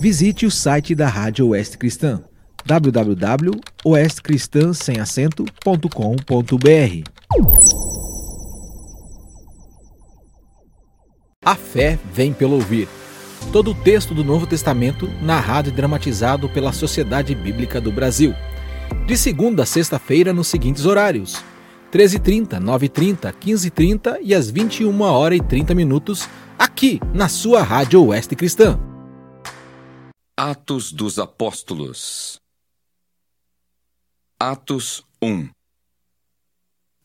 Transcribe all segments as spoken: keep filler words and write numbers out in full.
Visite o site da Rádio Oeste Cristã, w w w ponto oeste cristã sem acento ponto com ponto b r. A fé vem pelo ouvir. Todo o texto do Novo Testamento narrado e dramatizado pela Sociedade Bíblica do Brasil. De segunda a sexta-feira nos seguintes horários: treze e trinta, nove e trinta, quinze e trinta e às vinte e uma horas e trinta minutos, aqui na sua Rádio Oeste Cristã. Atos dos Apóstolos. Atos um.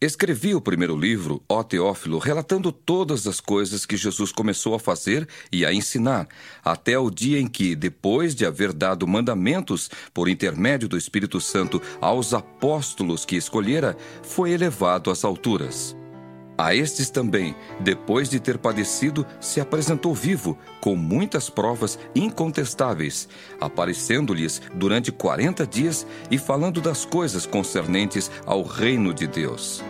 Escrevi o primeiro livro, ó Teófilo, relatando todas as coisas que Jesus começou a fazer e a ensinar, até o dia em que, depois de haver dado mandamentos por intermédio do Espírito Santo aos apóstolos que escolhera, foi elevado às alturas. A estes também, depois de ter padecido, se apresentou vivo, com muitas provas incontestáveis, aparecendo-lhes durante quarenta dias e falando das coisas concernentes ao reino de Deus.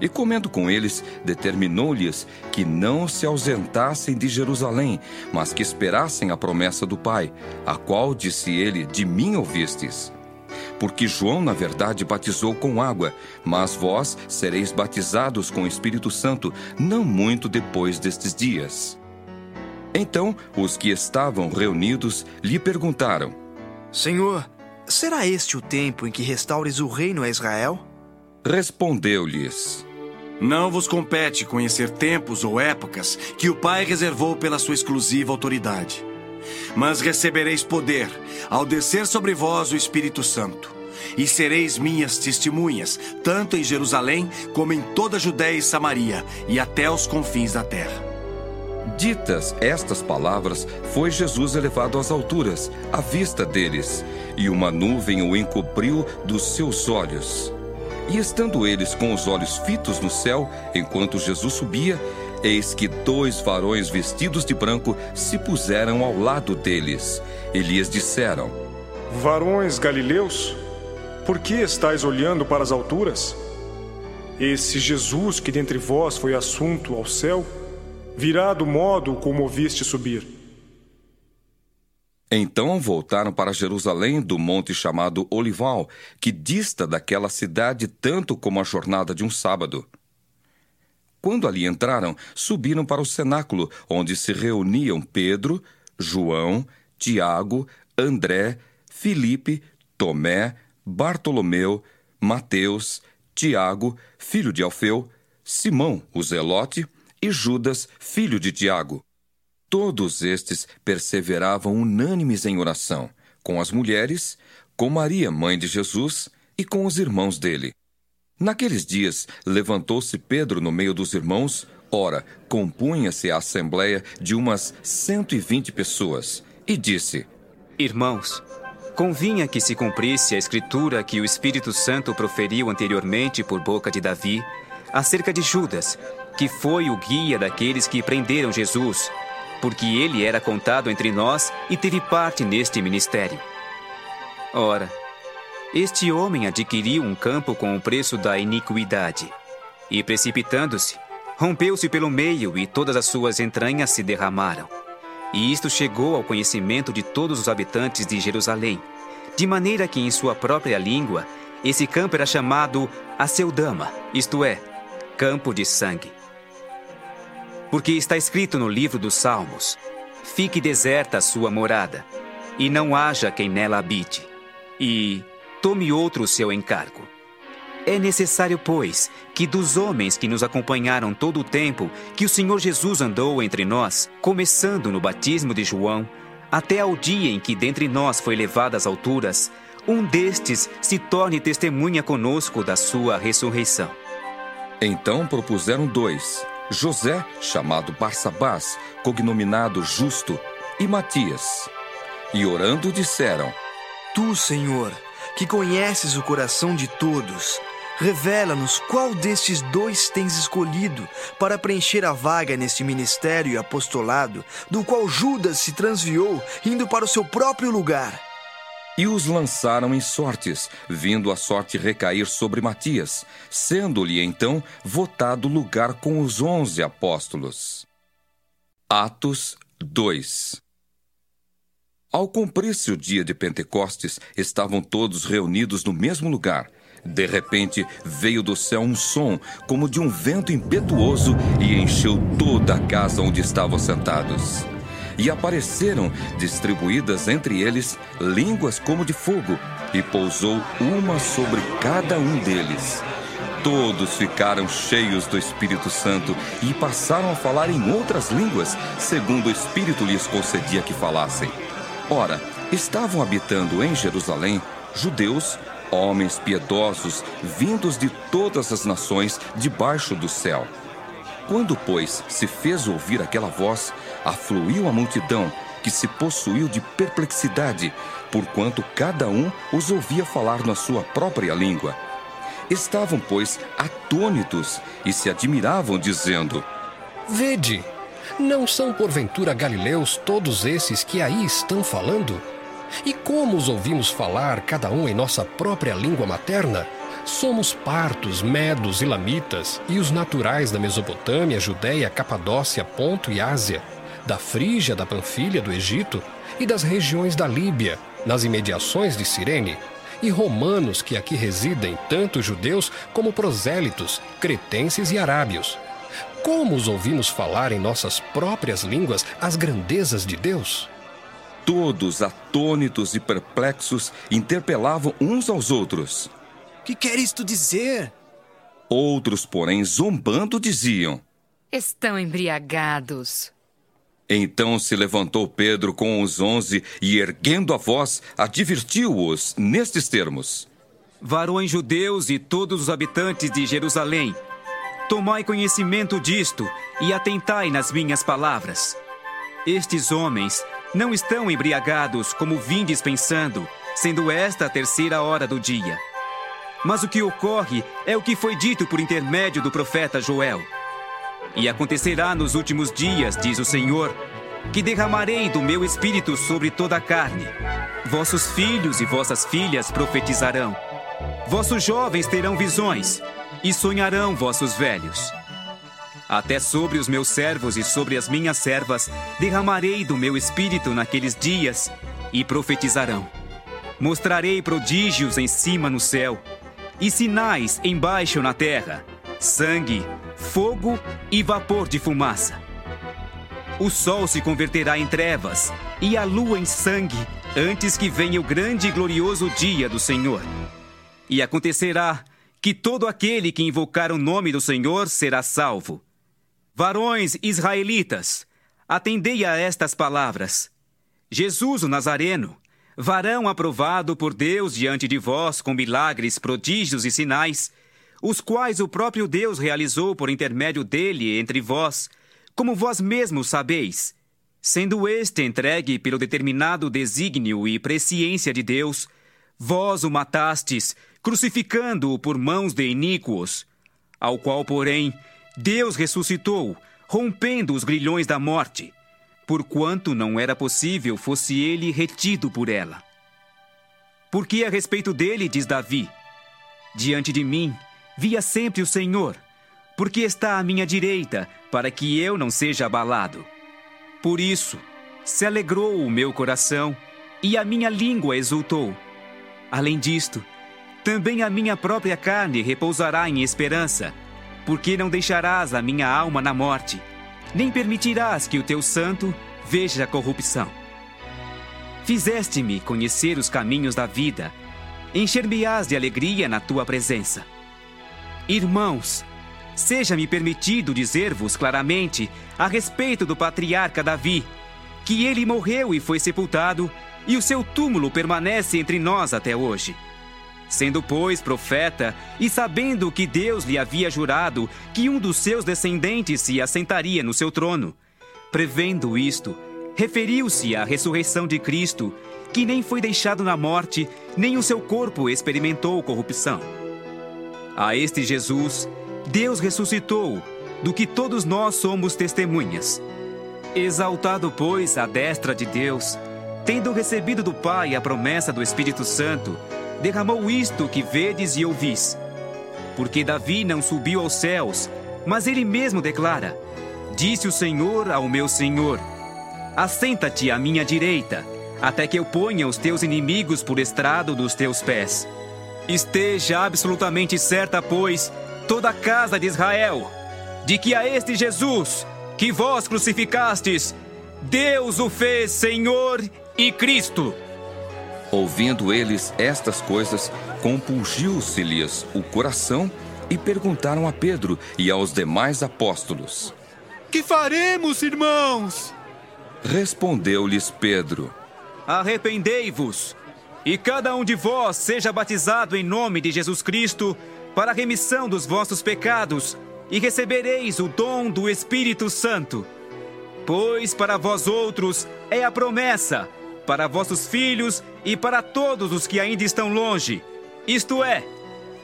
E comendo com eles, determinou-lhes que não se ausentassem de Jerusalém, mas que esperassem a promessa do Pai, a qual disse ele: de mim ouvistes. Porque João, na verdade, batizou com água, mas vós sereis batizados com o Espírito Santo, não muito depois destes dias. Então, os que estavam reunidos lhe perguntaram: Senhor, será este o tempo em que restaures o reino a Israel? Respondeu-lhes: Não vos compete conhecer tempos ou épocas que o Pai reservou pela sua exclusiva autoridade. Mas recebereis poder, ao descer sobre vós o Espírito Santo, e sereis minhas testemunhas, tanto em Jerusalém como em toda a Judéia e Samaria, e até os confins da terra. Ditas estas palavras, foi Jesus elevado às alturas, à vista deles, e uma nuvem o encobriu dos seus olhos. E estando eles com os olhos fitos no céu, enquanto Jesus subia, eis que dois varões vestidos de branco se puseram ao lado deles, e lhes disseram: Varões galileus, por que estáis olhando para as alturas? Esse Jesus que dentre vós foi assunto ao céu, virá do modo como o viste subir. Então voltaram para Jerusalém do monte chamado Olival, que dista daquela cidade tanto como a jornada de um sábado. Quando ali entraram, subiram para o cenáculo, onde se reuniam Pedro, João, Tiago, André, Filipe, Tomé, Bartolomeu, Mateus, Tiago, filho de Alfeu, Simão, o Zelote, e Judas, filho de Tiago. Todos estes perseveravam unânimes em oração, com as mulheres, com Maria, mãe de Jesus, e com os irmãos dele. Naqueles dias, levantou-se Pedro no meio dos irmãos. Ora, compunha-se a assembleia de umas cento e vinte pessoas, e disse: Irmãos, convinha que se cumprisse a escritura que o Espírito Santo proferiu anteriormente por boca de Davi, acerca de Judas, que foi o guia daqueles que prenderam Jesus, porque ele era contado entre nós e teve parte neste ministério. Ora, este homem adquiriu um campo com o preço da iniquidade, e precipitando-se, rompeu-se pelo meio e todas as suas entranhas se derramaram. E isto chegou ao conhecimento de todos os habitantes de Jerusalém, de maneira que em sua própria língua, esse campo era chamado Aceldama, isto é, campo de sangue. Porque está escrito no livro dos Salmos: Fique deserta a sua morada, e não haja quem nela habite, e tome outro o seu encargo. É necessário, pois, que dos homens que nos acompanharam todo o tempo que o Senhor Jesus andou entre nós, começando no batismo de João, até ao dia em que dentre nós foi levado às alturas, um destes se torne testemunha conosco da sua ressurreição. Então propuseram dois: José, chamado Barsabás, cognominado Justo, e Matias. E orando disseram: Tu, Senhor, que conheces o coração de todos, revela-nos qual destes dois tens escolhido para preencher a vaga neste ministério e apostolado, do qual Judas se transviou, indo para o seu próprio lugar. E os lançaram em sortes, vindo a sorte recair sobre Matias, sendo-lhe então votado lugar com os onze apóstolos. Atos dois. Ao cumprir-se o dia de Pentecostes, estavam todos reunidos no mesmo lugar. De repente, veio do céu um som, como de um vento impetuoso, e encheu toda a casa onde estavam sentados. E apareceram, distribuídas entre eles, línguas como de fogo, e pousou uma sobre cada um deles. Todos ficaram cheios do Espírito Santo e passaram a falar em outras línguas, segundo o Espírito lhes concedia que falassem. Ora, estavam habitando em Jerusalém judeus, homens piedosos, vindos de todas as nações debaixo do céu. Quando, pois, se fez ouvir aquela voz, afluiu a multidão, que se possuiu de perplexidade, porquanto cada um os ouvia falar na sua própria língua. Estavam, pois, atônitos e se admiravam, dizendo: Vede, não são porventura galileus todos esses que aí estão falando? E como os ouvimos falar, cada um em nossa própria língua materna? Somos partos, medos e lamitas, e os naturais da Mesopotâmia, Judéia, Capadócia, Ponto e Ásia, da Frígia, da Panfília, do Egito, e das regiões da Líbia, nas imediações de Cirene, e romanos que aqui residem, tanto judeus como prosélitos, cretenses e arábios. Como os ouvimos falar em nossas próprias línguas as grandezas de Deus? Todos, atônitos e perplexos, interpelavam uns aos outros: Que quer isto dizer? Outros, porém, zombando, diziam: Estão embriagados. Então se levantou Pedro com os onze e, erguendo a voz, advertiu-os nestes termos: Varões judeus e todos os habitantes de Jerusalém, tomai conhecimento disto e atentai nas minhas palavras. Estes homens não estão embriagados como vindes pensando, sendo esta a terceira hora do dia. Mas o que ocorre é o que foi dito por intermédio do profeta Joel. E acontecerá nos últimos dias, diz o Senhor, que derramarei do meu espírito sobre toda a carne. Vossos filhos e vossas filhas profetizarão. Vossos jovens terão visões e sonharão vossos velhos. Até sobre os meus servos e sobre as minhas servas derramarei do meu espírito naqueles dias e profetizarão. Mostrarei prodígios em cima no céu e sinais embaixo na terra, sangue, fogo e vapor de fumaça. O sol se converterá em trevas e a lua em sangue, antes que venha o grande e glorioso dia do Senhor. E acontecerá que todo aquele que invocar o nome do Senhor será salvo. Varões israelitas, atendei a estas palavras. Jesus o Nazareno, varão aprovado por Deus diante de vós com milagres, prodígios e sinais, os quais o próprio Deus realizou por intermédio dele entre vós, como vós mesmos sabeis, sendo este entregue pelo determinado desígnio e presciência de Deus, vós o matastes, crucificando-o por mãos de iníquos, ao qual, porém, Deus ressuscitou, rompendo os grilhões da morte, porquanto não era possível fosse ele retido por ela. Porque a respeito dele, diz Davi: Diante de mim via sempre o Senhor, porque está à minha direita, para que eu não seja abalado. Por isso se alegrou o meu coração, e a minha língua exultou. Além disto, também a minha própria carne repousará em esperança, porque não deixarás a minha alma na morte, nem permitirás que o teu santo veja a corrupção. Fizeste-me conhecer os caminhos da vida, encher-me-ás de alegria na tua presença. Irmãos, seja-me permitido dizer-vos claramente a respeito do patriarca Davi, que ele morreu e foi sepultado, e o seu túmulo permanece entre nós até hoje. Sendo, pois, profeta, e sabendo que Deus lhe havia jurado que um dos seus descendentes se assentaria no seu trono, prevendo isto, referiu-se à ressurreição de Cristo, que nem foi deixado na morte, nem o seu corpo experimentou corrupção. A este Jesus, Deus ressuscitou, do que todos nós somos testemunhas. Exaltado, pois, à destra de Deus, tendo recebido do Pai a promessa do Espírito Santo, derramou isto que vedes e ouvis. Porque Davi não subiu aos céus, mas ele mesmo declara: Disse o Senhor ao meu Senhor: Assenta-te à minha direita, até que eu ponha os teus inimigos por estrado dos teus pés. Esteja absolutamente certa, pois, toda a casa de Israel, de que a este Jesus, que vós crucificastes, Deus o fez Senhor e Cristo." Ouvindo eles estas coisas, compungiu-se-lhes o coração e perguntaram a Pedro e aos demais apóstolos: "Que faremos, irmãos?" Respondeu-lhes Pedro: "Arrependei-vos, e cada um de vós seja batizado em nome de Jesus Cristo para a remissão dos vossos pecados, e recebereis o dom do Espírito Santo. Pois para vós outros é a promessa, para vossos filhos e para todos os que ainda estão longe, isto é,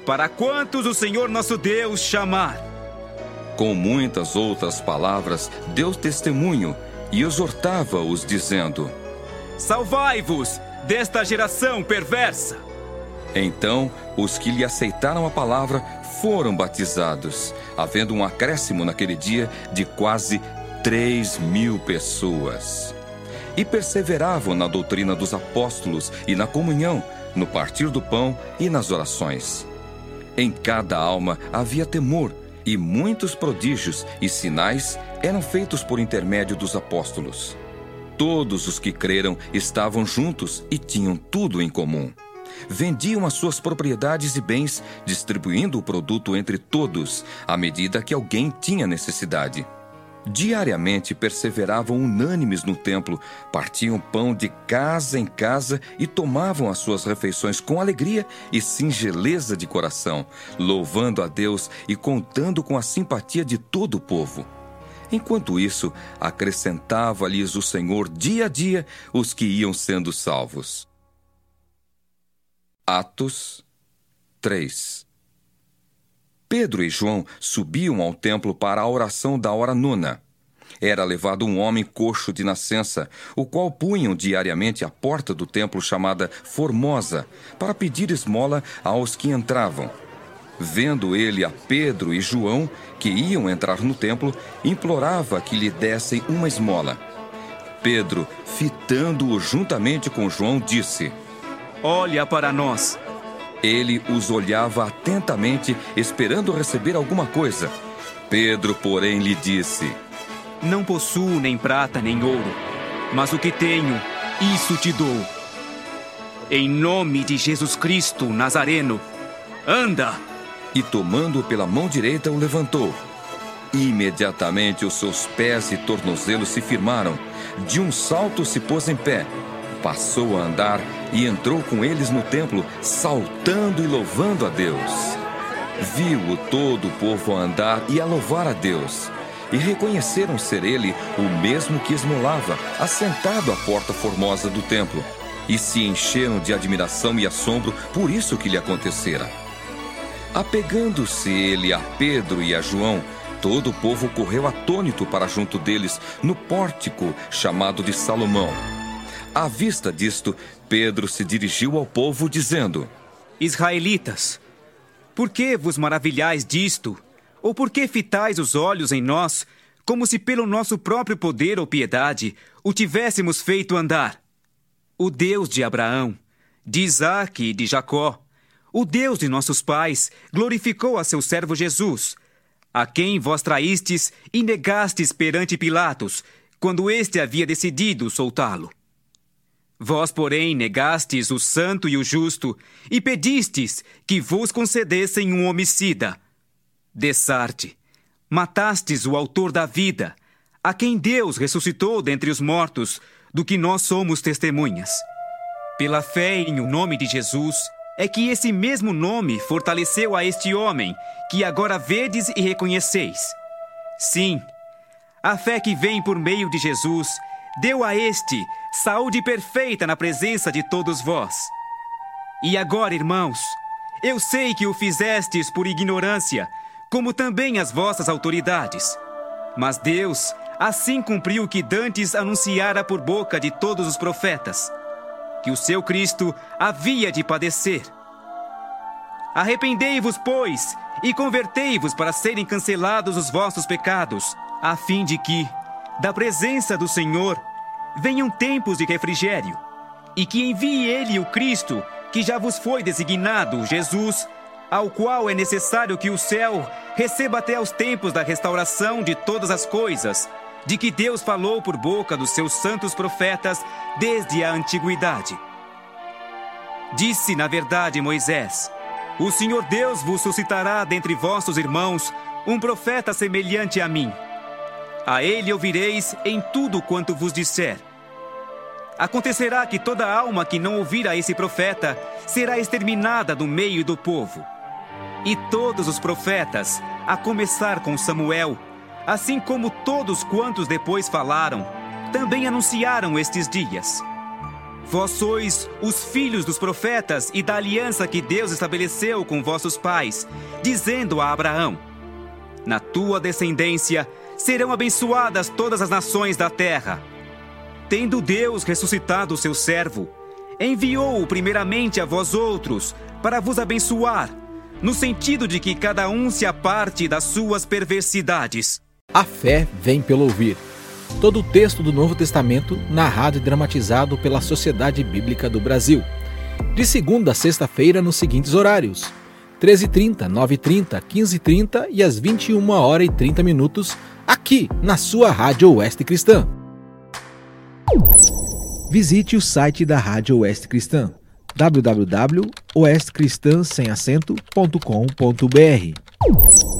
para quantos o Senhor nosso Deus chamar." Com muitas outras palavras deu testemunho e exortava-os dizendo: "Salvai-vos desta geração perversa." Então os que lhe aceitaram a palavra foram batizados, havendo um acréscimo naquele dia de quase três mil pessoas. E perseveravam na doutrina dos apóstolos e na comunhão, no partir do pão e nas orações. Em cada alma havia temor, e muitos prodígios e sinais eram feitos por intermédio dos apóstolos. Todos os que creram estavam juntos e tinham tudo em comum. Vendiam as suas propriedades e bens, distribuindo o produto entre todos, à medida que alguém tinha necessidade. Diariamente perseveravam unânimes no templo, partiam pão de casa em casa e tomavam as suas refeições com alegria e singeleza de coração, louvando a Deus e contando com a simpatia de todo o povo. Enquanto isso, acrescentava-lhes o Senhor dia a dia os que iam sendo salvos. Atos três. Pedro e João subiam ao templo para a oração da hora nona. Era levado um homem coxo de nascença, o qual punham diariamente à porta do templo chamada Formosa, para pedir esmola aos que entravam. Vendo ele a Pedro e João, que iam entrar no templo, implorava que lhe dessem uma esmola. Pedro, fitando-o juntamente com João, disse: "Olha para nós." Ele os olhava atentamente, esperando receber alguma coisa. Pedro, porém, lhe disse: "Não possuo nem prata nem ouro, mas o que tenho, isso te dou. Em nome de Jesus Cristo, Nazareno, anda!" E tomando-o pela mão direita, o levantou. Imediatamente os seus pés e tornozelos se firmaram. De um salto se pôs em pé, passou a andar e entrou com eles no templo, saltando e louvando a Deus. Viu-o todo o povo a andar e a louvar a Deus, e reconheceram ser ele o mesmo que esmolava, assentado à porta formosa do templo, e se encheram de admiração e assombro por isso que lhe acontecera. Apegando-se ele a Pedro e a João, todo o povo correu atônito para junto deles, no pórtico chamado de Salomão. À vista disto, Pedro se dirigiu ao povo, dizendo: "Israelitas, por que vos maravilhais disto? Ou por que fitais os olhos em nós, como se pelo nosso próprio poder ou piedade o tivéssemos feito andar? O Deus de Abraão, de Isaque e de Jacó, o Deus de nossos pais, glorificou a seu servo Jesus, a quem vós traístes e negastes perante Pilatos, quando este havia decidido soltá-lo. Vós, porém, negastes o santo e o justo, e pedistes que vos concedessem um homicida. Dessarte, matastes o autor da vida, a quem Deus ressuscitou dentre os mortos, do que nós somos testemunhas. Pela fé em o nome de Jesus, é que esse mesmo nome fortaleceu a este homem, que agora vedes e reconheceis. Sim, a fé que vem por meio de Jesus deu a este saúde perfeita na presença de todos vós. E agora, irmãos, eu sei que o fizestes por ignorância, como também as vossas autoridades. Mas Deus assim cumpriu o que dantes anunciara por boca de todos os profetas, que o seu Cristo havia de padecer. Arrependei-vos, pois, e convertei-vos para serem cancelados os vossos pecados, a fim de que, da presença do Senhor, venham tempos de refrigério, e que envie ele o Cristo, que já vos foi designado, Jesus, ao qual é necessário que o céu receba até aos tempos da restauração de todas as coisas, de que Deus falou por boca dos seus santos profetas desde a antiguidade. Disse, na verdade, Moisés: O Senhor Deus vos suscitará dentre vossos irmãos um profeta semelhante a mim. A ele ouvireis em tudo quanto vos disser. Acontecerá que toda alma que não ouvir a esse profeta será exterminada do meio do povo. E todos os profetas, a começar com Samuel, assim como todos quantos depois falaram, também anunciaram estes dias. Vós sois os filhos dos profetas e da aliança que Deus estabeleceu com vossos pais, dizendo a Abraão: Na tua descendência serão abençoadas todas as nações da terra. Tendo Deus ressuscitado o seu servo, enviou-o primeiramente a vós outros para vos abençoar, no sentido de que cada um se aparte das suas perversidades. A fé vem pelo ouvir. Todo o texto do Novo Testamento narrado e dramatizado pela Sociedade Bíblica do Brasil. De segunda a sexta-feira nos seguintes horários: treze e trinta, nove e trinta, quinze e trinta e às vinte e uma horas e trinta minutos, aqui na sua Rádio Oeste Cristã. Visite o site da Rádio Oeste Cristã, w w w ponto oeste cristã sem acento ponto com ponto b r.